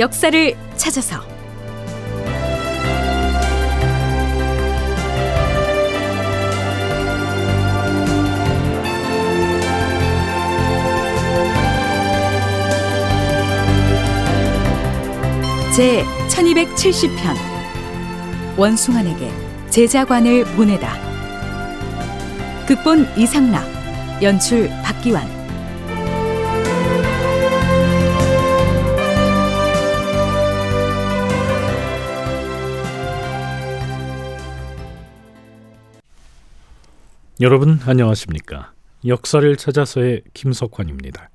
역사를 찾아서. 제 1270편 원숭환에게 제자관을 보내다. 극본 이상락, 연출 박기완. 여러분 안녕하십니까? 역사를 찾아서의 김석환입니다.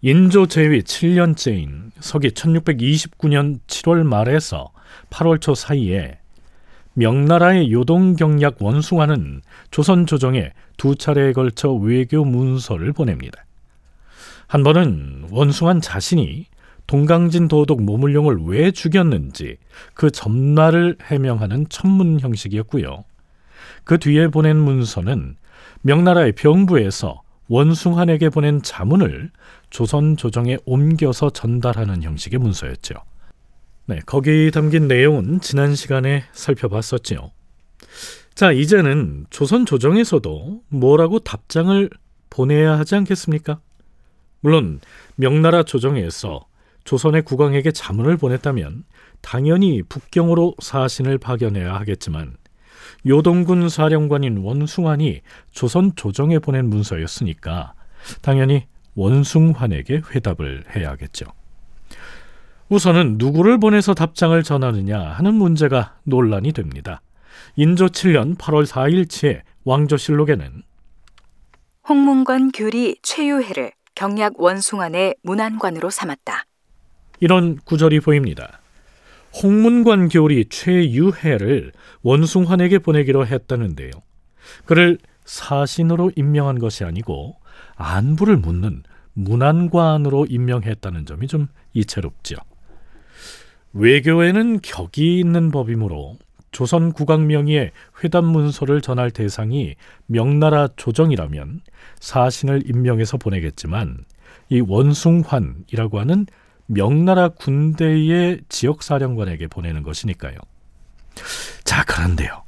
인조 제위 7년째인 서기 1629년 7월 말에서 8월 초 사이에 명나라의 요동 경략 원숭환은 조선 조정에 두 차례에 걸쳐 외교 문서를 보냅니다. 한 번은 원숭환 자신이 동강진 도독 모문룡을 왜 죽였는지 그 전말을 해명하는 천문 형식이었고요. 그 뒤에 보낸 문서는 명나라의 병부에서 원숭환에게 보낸 자문을 조선 조정에 옮겨서 전달하는 형식의 문서였죠. 네, 거기 담긴 내용은 지난 시간에 살펴봤었지요. 자, 이제는 조선 조정에서도 뭐라고 답장을 보내야 하지 않겠습니까? 물론 명나라 조정에서 조선의 국왕에게 자문을 보냈다면 당연히 북경으로 사신을 파견해야 하겠지만 요동군 사령관인 원숭환이 조선 조정에 보낸 문서였으니까 당연히 원숭환에게 회답을 해야겠죠. 우선은 누구를 보내서 답장을 전하느냐 하는 문제가 논란이 됩니다. 인조 7년 8월 4일치의 왕조실록에는 홍문관 교리 최유해를 경략 원숭환의 문안관으로 삼았다, 이런 구절이 보입니다. 홍문관 교리 최유해를 원숭환에게 보내기로 했다는데요. 그를 사신으로 임명한 것이 아니고 안부를 묻는 문안관으로 임명했다는 점이 좀 이채롭죠. 외교에는 격이 있는 법이므로 조선 국왕 명의의 회담 문서를 전할 대상이 명나라 조정이라면 사신을 임명해서 보내겠지만 이 원숭환이라고 하는 명나라 군대의 지역사령관에게 보내는 것이니까요. 자, 그런데요,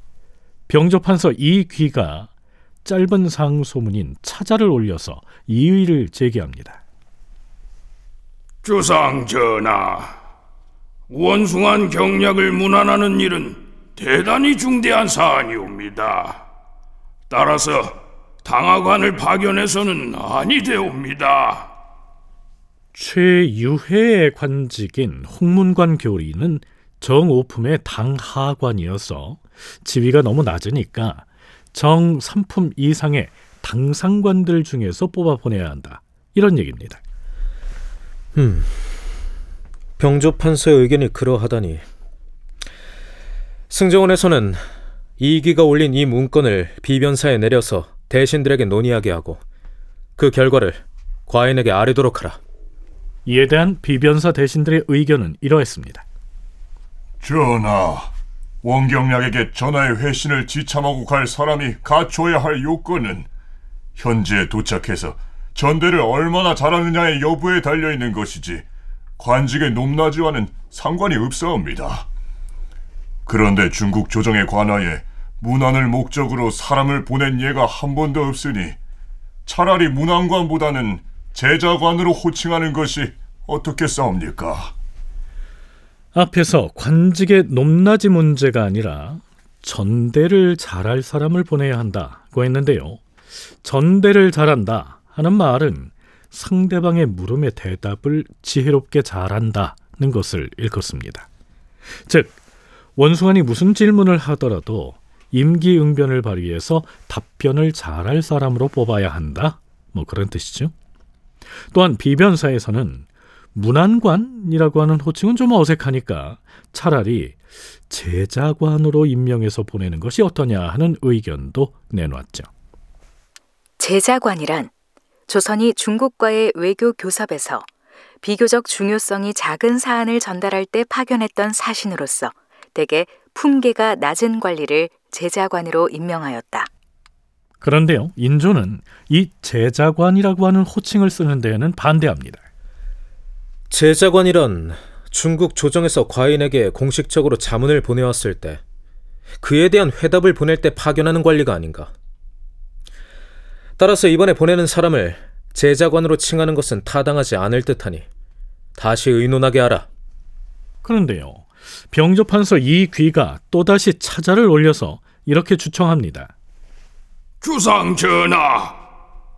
병조판서 이귀가 짧은 상소문인 차자를 올려서 이의를 제기합니다. 주상전하, 원숭환 경략을 문안하는 일은 대단히 중대한 사안이옵니다. 따라서 당하관을 파견해서는 아니 되옵니다. 최유해의 관직인 홍문관 교리는 정오품의 당하관이어서 지위가 너무 낮으니까 정삼품 이상의 당상관들 중에서 뽑아 보내야 한다, 이런 얘기입니다. 병조판서의 의견이 그러하다니. 승정원에서는 이기가 올린 이 문건을 비변사에 내려서 대신들에게 논의하게 하고 그 결과를 과인에게 아뢰도록 하라. 이에 대한 비변사 대신들의 의견은 이러했습니다. 전하, 원경략에게 전하의 회신을 지참하고 갈 사람이 갖춰야 할 요건은 현지에 도착해서 전대를 얼마나 잘하느냐의 여부에 달려있는 것이지 관직의 높낮이와는 상관이 없사옵니다. 그런데 중국 조정의 관하에 문안을 목적으로 사람을 보낸 예가 한 번도 없으니 차라리 문안관보다는 제자관으로 호칭하는 것이 어떻겠사옵니까? 앞에서 관직의 높낮이 문제가 아니라 전대를 잘할 사람을 보내야 한다고 했는데요. 전대를 잘한다 하는 말은 상대방의 물음에 대답을 지혜롭게 잘한다는 것을 일컫습니다. 즉, 원숭환이 무슨 질문을 하더라도 임기응변을 발휘해서 답변을 잘할 사람으로 뽑아야 한다, 뭐 그런 뜻이죠. 또한 비변사에서는 문안관이라고 하는 호칭은 좀 어색하니까 차라리 제자관으로 임명해서 보내는 것이 어떠냐 하는 의견도 내놓았죠. 제자관이란 조선이 중국과의 외교 교섭에서 비교적 중요성이 작은 사안을 전달할 때 파견했던 사신으로서 대개 품계가 낮은 관리를 제자관으로 임명하였다. 그런데요, 인조는 이 제자관이라고 하는 호칭을 쓰는 데에는 반대합니다. 제자관이란 중국 조정에서 과인에게 공식적으로 자문을 보내왔을 때 그에 대한 회답을 보낼 때 파견하는 관리가 아닌가. 따라서 이번에 보내는 사람을 제자관으로 칭하는 것은 타당하지 않을 듯하니 다시 의논하게 하라. 그런데요, 병조판서 이 귀가 또다시 차자를 올려서 이렇게 주청합니다. 주상 전하,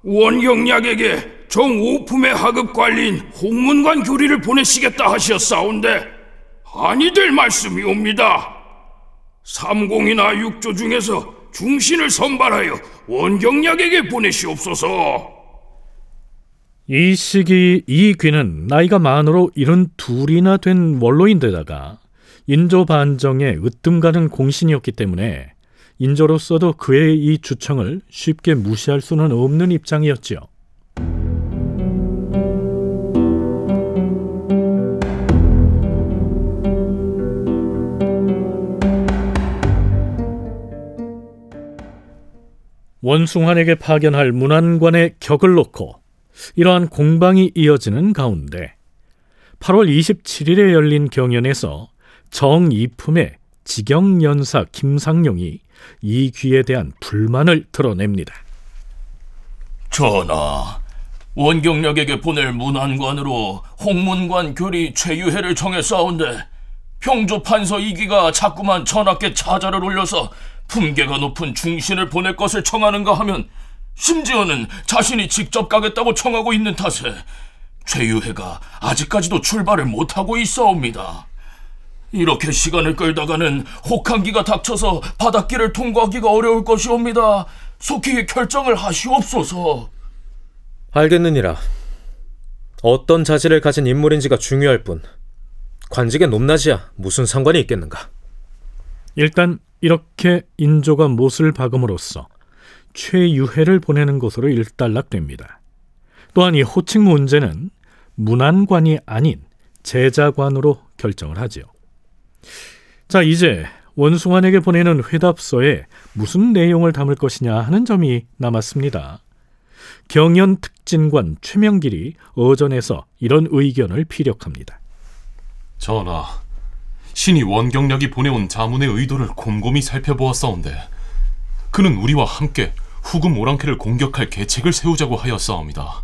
원경략에게 정5품의 하급관리인 홍문관 교리를 보내시겠다 하셨사온데 아니될 말씀이 옵니다. 삼공이나 육조 중에서 중신을 선발하여 원경략에게 보내시옵소서. 이 시기 이 귀는 나이가 만으로 72이나 된 원로인데다가 인조반정에 으뜸가는 공신이었기 때문에 인조로서도 그의 이 주청을 쉽게 무시할 수는 없는 입장이었지요. 원숭환에게 파견할 문안관의 격을 놓고 이러한 공방이 이어지는 가운데 8월 27일에 열린 경연에서 정2품의 직영연사 김상룡이 이 귀에 대한 불만을 드러냅니다. 전하, 원경략에게 보낼 문안관으로 홍문관 교리 최유해를 정했사온데 병조판서 이 귀가 자꾸만 전하께 차자를 올려서 품계가 높은 중신을 보낼 것을 청하는가 하면 심지어는 자신이 직접 가겠다고 청하고 있는 탓에 최유해가 아직까지도 출발을 못하고 있어옵니다. 이렇게 시간을 끌다가는 혹한기가 닥쳐서 바닷길을 통과하기가 어려울 것이옵니다. 속히 결정을 하시옵소서. 알겠느니라. 어떤 자질을 가진 인물인지가 중요할 뿐 관직의 높낮이야 무슨 상관이 있겠는가. 일단 이렇게 인조가 못을 박음으로써 최유해를 보내는 것으로 일단락됩니다. 또한 이 호칭 문제는 문안관이 아닌 제자관으로 결정을 하지요. 자, 이제 원숭환에게 보내는 회답서에 무슨 내용을 담을 것이냐 하는 점이 남았습니다. 경연특진관 최명길이 어전에서 이런 의견을 피력합니다. 전하, 신이 원경략이 보내온 자문의 의도를 곰곰이 살펴보았사온데 그는 우리와 함께 후금 오랑캐를 공격할 계책을 세우자고 하였사옵니다.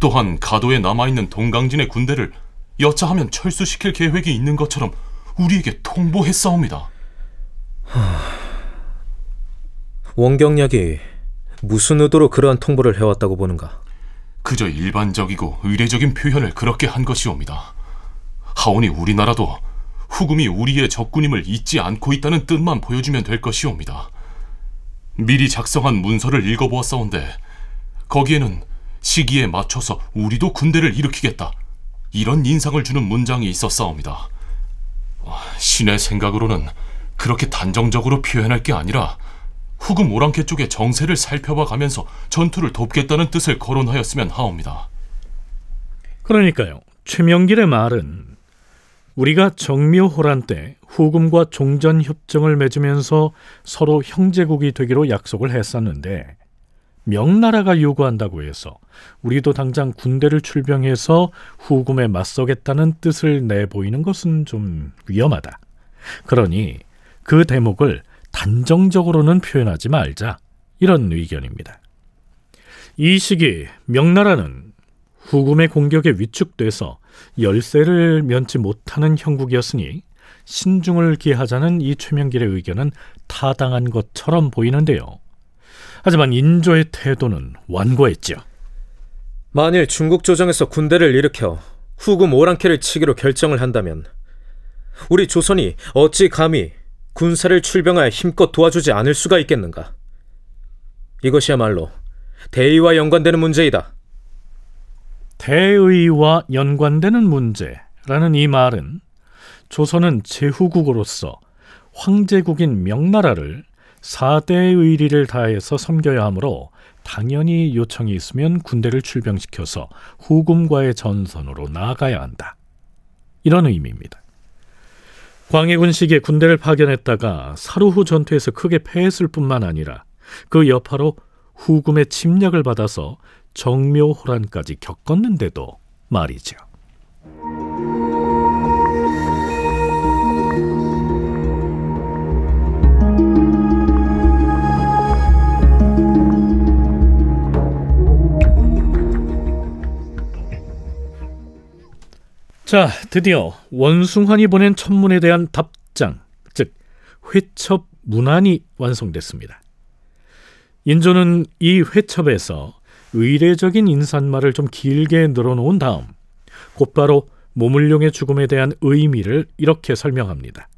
또한 가도에 남아있는 동강진의 군대를 여차하면 철수시킬 계획이 있는 것처럼 우리에게 통보했사옵니다. 원경략이 무슨 의도로 그러한 통보를 해왔다고 보는가? 그저 일반적이고 의례적인 표현을 그렇게 한 것이옵니다. 하오니 우리나라도 후금이 우리의 적군임을 잊지 않고 있다는 뜻만 보여주면 될 것이옵니다. 미리 작성한 문서를 읽어보았사온데 거기에는 시기에 맞춰서 우리도 군대를 일으키겠다, 이런 인상을 주는 문장이 있었사옵니다. 신의 생각으로는 그렇게 단정적으로 표현할 게 아니라 후금 오랑캐 쪽의 정세를 살펴봐 가면서 전투를 돕겠다는 뜻을 거론하였으면 하옵니다. 그러니까요, 최명길의 말은 우리가 정묘호란 때 후금과 종전협정을 맺으면서 서로 형제국이 되기로 약속을 했었는데 명나라가 요구한다고 해서 우리도 당장 군대를 출병해서 후금에 맞서겠다는 뜻을 내보이는 것은 좀 위험하다. 그러니 그 대목을 단정적으로는 표현하지 말자, 이런 의견입니다. 이 시기 명나라는 후금의 공격에 위축돼서 열세를 면치 못하는 형국이었으니 신중을 기하자는 이 최명길의 의견은 타당한 것처럼 보이는데요. 하지만 인조의 태도는 완고했죠. 만일 중국 조정에서 군대를 일으켜 후금 오랑캐를 치기로 결정을 한다면 우리 조선이 어찌 감히 군사를 출병하여 힘껏 도와주지 않을 수가 있겠는가. 이것이야말로 대의와 연관되는 문제이다. 대의와 연관되는 문제라는 이 말은 조선은 제후국으로서 황제국인 명나라를 4대의 의리를 다해서 섬겨야 하므로 당연히 요청이 있으면 군대를 출병시켜서 후금과의 전선으로 나아가야 한다, 이런 의미입니다. 광해군 시기에 군대를 파견했다가 사루후 전투에서 크게 패했을 뿐만 아니라 그 여파로 후금의 침략을 받아서 정묘호란까지 겪었는데도 말이죠. 자, 드디어 원숭환이 보낸 천문에 대한 답장, 즉 회첩 문안이 완성됐습니다. 인조는 이 회첩에서 의례적인 인사말을 좀 길게 늘어놓은 다음 곧바로 모문룡의 죽음에 대한 의미를 이렇게 설명합니다.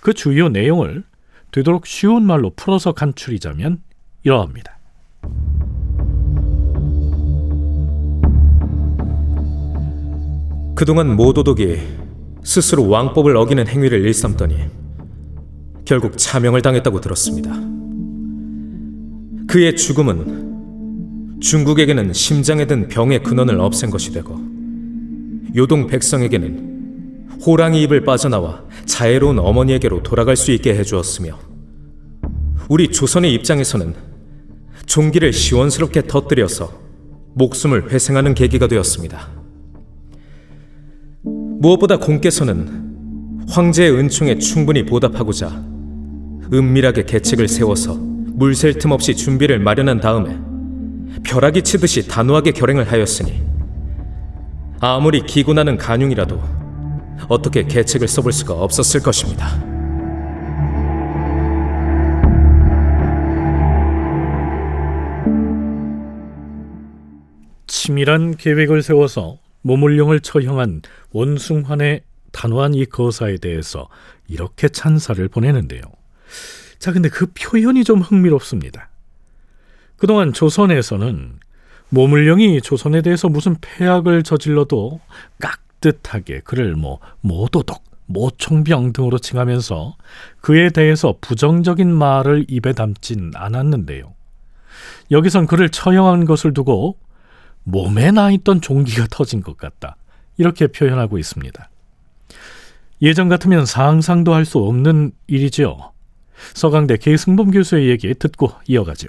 그 주요 내용을 되도록 쉬운 말로 풀어서 간추리자면 이러합니다. 그동안 모도독이 스스로 왕법을 어기는 행위를 일삼더니 결국 차명을 당했다고 들었습니다. 그의 죽음은 중국에게는 심장에 든 병의 근원을 없앤 것이 되고 요동 백성에게는 호랑이 입을 빠져나와 자애로운 어머니에게로 돌아갈 수 있게 해주었으며 우리 조선의 입장에서는 종기를 시원스럽게 터뜨려서 목숨을 회생하는 계기가 되었습니다. 무엇보다 공께서는 황제의 은총에 충분히 보답하고자 은밀하게 계책을 세워서 물샐 틈 없이 준비를 마련한 다음에 벼락이 치듯이 단호하게 결행을 하였으니 아무리 기고나는 간용이라도 어떻게 계책을 써볼 수가 없었을 것입니다. 치밀한 계획을 세워서 모문룡을 처형한 원숭환의 단호한 이 거사에 대해서 이렇게 찬사를 보내는데요. 자, 근데 그 표현이 좀 흥미롭습니다. 그동안 조선에서는 모문룡이 조선에 대해서 무슨 폐악을 저질러도 깍듯하게 그를 모도독, 모총병 등으로 칭하면서 그에 대해서 부정적인 말을 입에 담진 않았는데요. 여기선 그를 처형한 것을 두고 몸에 나있던 종기가 터진 것 같다, 이렇게 표현하고 있습니다. 예전 같으면 상상도 할 수 없는 일이지요. 서강대 계승범 교수의 얘기 듣고 이어가죠.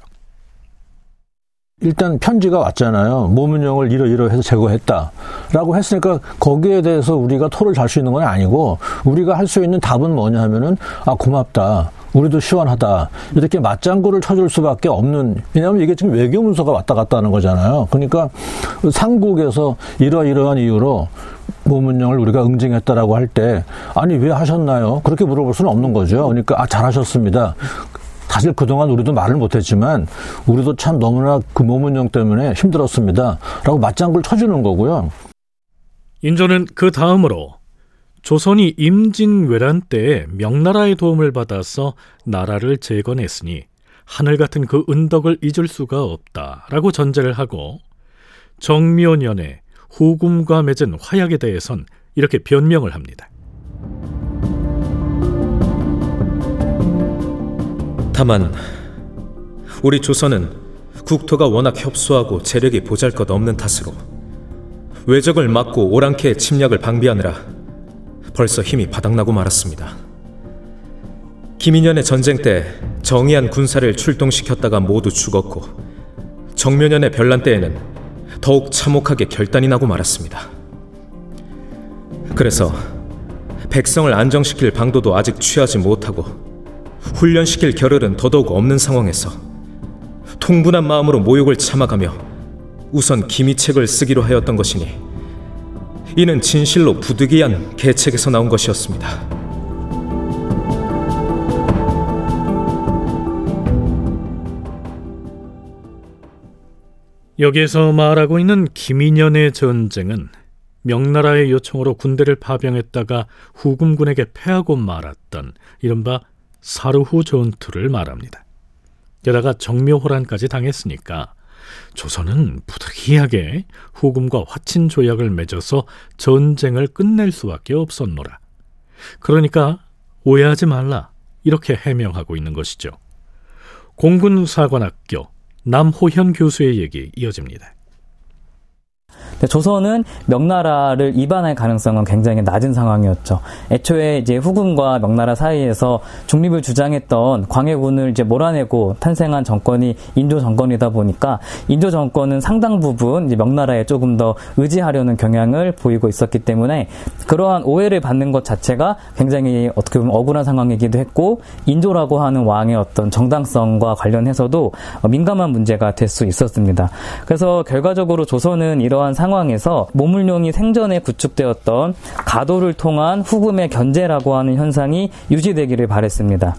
일단 편지가 왔잖아요. 모문룡을 이러이러해서 제거했다라고 했으니까 거기에 대해서 우리가 토를 잘 수 있는 건 아니고 우리가 할 수 있는 답은 뭐냐 하면은 아, 고맙다, 우리도 시원하다, 이렇게 맞장구를 쳐줄 수밖에 없는, 왜냐하면 이게 지금 외교 문서가 왔다 갔다 하는 거잖아요. 그러니까 상국에서 이러이러한 이유로 모문룡을 우리가 응징했다라고 할 때 아니 왜 하셨나요? 그렇게 물어볼 수는 없는 거죠. 그러니까 아, 잘하셨습니다. 사실 그동안 우리도 말을 못했지만 우리도 참 너무나 그 모문룡 때문에 힘들었습니다 라고 맞장구를 쳐주는 거고요. 인조는 그 다음으로 조선이 임진왜란 때에 명나라의 도움을 받아서 나라를 재건했으니 하늘 같은 그 은덕을 잊을 수가 없다라고 전제를 하고, 정묘년에 후금과 맺은 화약에 대해선 이렇게 변명을 합니다. 다만 우리 조선은 국토가 워낙 협소하고 재력이 보잘것없는 탓으로 외적을 막고 오랑캐의 침략을 방비하느라 벌써 힘이 바닥나고 말았습니다. 김인현의 전쟁 때 정의한 군사를 출동시켰다가 모두 죽었고 정묘년의 별난 때에는 더욱 참혹하게 결단이 나고 말았습니다. 그래서 백성을 안정시킬 방도도 아직 취하지 못하고 훈련시킬 겨를은 더더욱 없는 상황에서 통분한 마음으로 모욕을 참아가며 우선 기미책을 쓰기로 하였던 것이니 이는 진실로 부득이한 계책에서 나온 것이었습니다. 여기에서 말하고 있는 김인현의 전쟁은 명나라의 요청으로 군대를 파병했다가 후금군에게 패하고 말았던 이른바 사르후 전투를 말합니다. 게다가 정묘호란까지 당했으니까 조선은 부득이하게 후금과 화친 조약을 맺어서 전쟁을 끝낼 수밖에 없었노라. 그러니까 오해하지 말라, 이렇게 해명하고 있는 것이죠. 공군사관학교 남호현 교수의 얘기 이어집니다. 근데 조선은 명나라를 이반할 가능성은 굉장히 낮은 상황이었죠. 애초에 이제 후금과 명나라 사이에서 중립을 주장했던 광해군을 이제 몰아내고 탄생한 정권이 인조 정권이다 보니까 인조 정권은 상당 부분 이제 명나라에 조금 더 의지하려는 경향을 보이고 있었기 때문에 그러한 오해를 받는 것 자체가 굉장히 어떻게 보면 억울한 상황이기도 했고, 인조라고 하는 왕의 어떤 정당성과 관련해서도 민감한 문제가 될 수 있었습니다. 그래서 결과적으로 조선은 이러한 상황에서 모문룡이 생전에 구축되었던 가도를 통한 후금의 견제라고 하는 현상이 유지되기를 바랬습니다.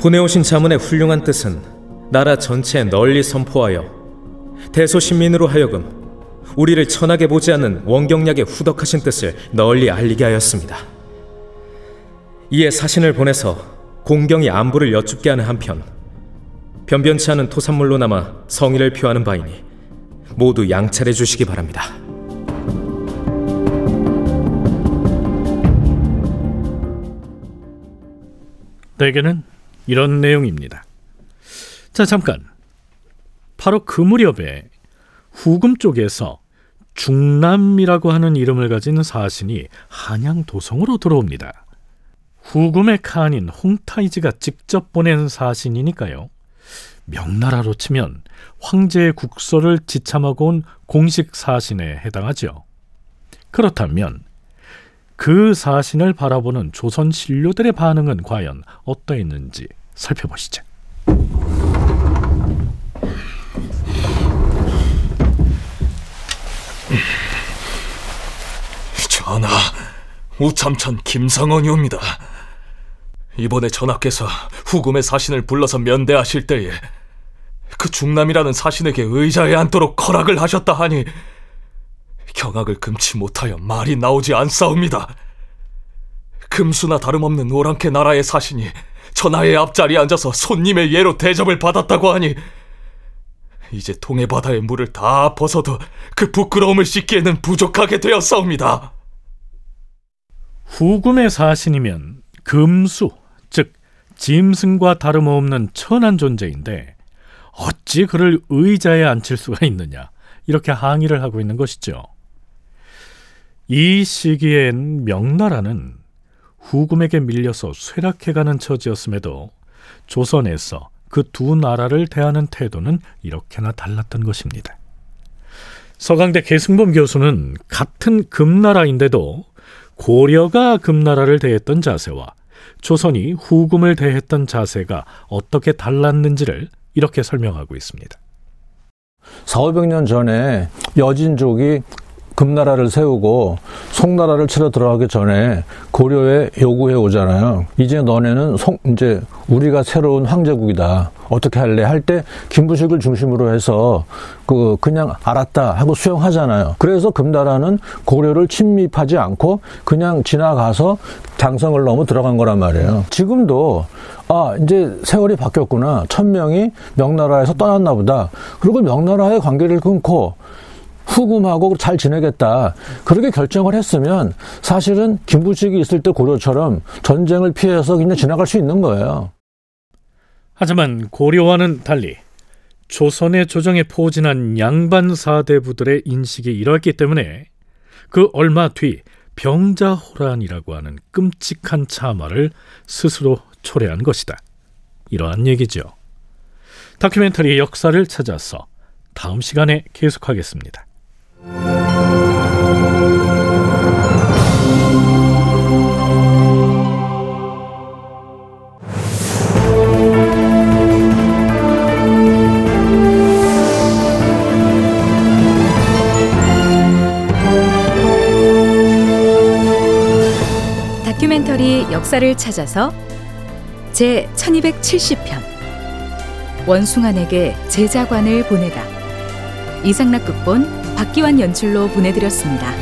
보내오신 자문의 훌륭한 뜻은 나라 전체에 널리 선포하여 대소신민으로 하여금 우리를 천하게 보지 않는 원경략의 후덕하신 뜻을 널리 알리게 하였습니다. 이에 사신을 보내서 공경이 안부를 여쭙게 하는 한편 변변치 않은 토산물로 남아 성의를 표하는 바이니 모두 양찰해 주시기 바랍니다. 대개는 이런 내용입니다. 자, 잠깐. 바로 그 무렵에 후금 쪽에서 중남이라고 하는 이름을 가진 사신이 한양 도성으로 들어옵니다. 후금의 칸인 홍타이즈가 직접 보낸 사신이니까요. 명나라로 치면 황제의 국서를 지참하고 온 공식 사신에 해당하죠. 그렇다면 그 사신을 바라보는 조선 신료들의 반응은 과연 어떠했는지 살펴보시죠. 전하, 우참천 김상원이옵니다. 이번에 전하께서 후금의 사신을 불러서 면대하실 때에 그 중남이라는 사신에게 의자에 앉도록 허락을 하셨다 하니 경악을 금치 못하여 말이 나오지 않사옵니다. 금수나 다름없는 오랑캐 나라의 사신이 전하의 앞자리에 앉아서 손님의 예로 대접을 받았다고 하니 이제 동해바다의 물을 다 벗어도 그 부끄러움을 씻기에는 부족하게 되었사옵니다. 후금의 사신이면 금수, 즉 짐승과 다름없는 천한 존재인데 어찌 그를 의자에 앉힐 수가 있느냐, 이렇게 항의를 하고 있는 것이죠. 이 시기엔 명나라는 후금에게 밀려서 쇠락해가는 처지였음에도 조선에서 그 두 나라를 대하는 태도는 이렇게나 달랐던 것입니다. 서강대 계승범 교수는 같은 금나라인데도 고려가 금나라를 대했던 자세와 조선이 후금을 대했던 자세가 어떻게 달랐는지를 이렇게 설명하고 있습니다. 400~500년 전에 여진족이 금나라를 세우고 송나라를 치러 들어가기 전에 고려에 요구해 오잖아요. 이제 너네는 이제 우리가 새로운 황제국이다. 어떻게 할래? 할 때 김부식을 중심으로 해서 그냥 알았다 하고 수용하잖아요. 그래서 금나라는 고려를 침입하지 않고 그냥 지나가서 장성을 넘어 들어간 거란 말이에요. 지금도 이제 세월이 바뀌었구나. 1000명이 명나라에서 떠났나 보다. 그리고 명나라의 관계를 끊고 후금하고 잘 지내겠다, 그렇게 결정을 했으면 사실은 김부식이 있을 때 고려처럼 전쟁을 피해서 그냥 지나갈 수 있는 거예요. 하지만 고려와는 달리 조선의 조정에 포진한 양반 사대부들의 인식이 이러했기 때문에 그 얼마 뒤 병자호란이라고 하는 끔찍한 참화를 스스로 초래한 것이다. 이러한 얘기죠. 다큐멘터리의 역사를 찾아서 다음 시간에 계속하겠습니다. 다큐멘터리 역사를 찾아서 제 1270편 원숭환에게 제자관을 보내다, 이상락 극본, 박기완 연출로 보내드렸습니다.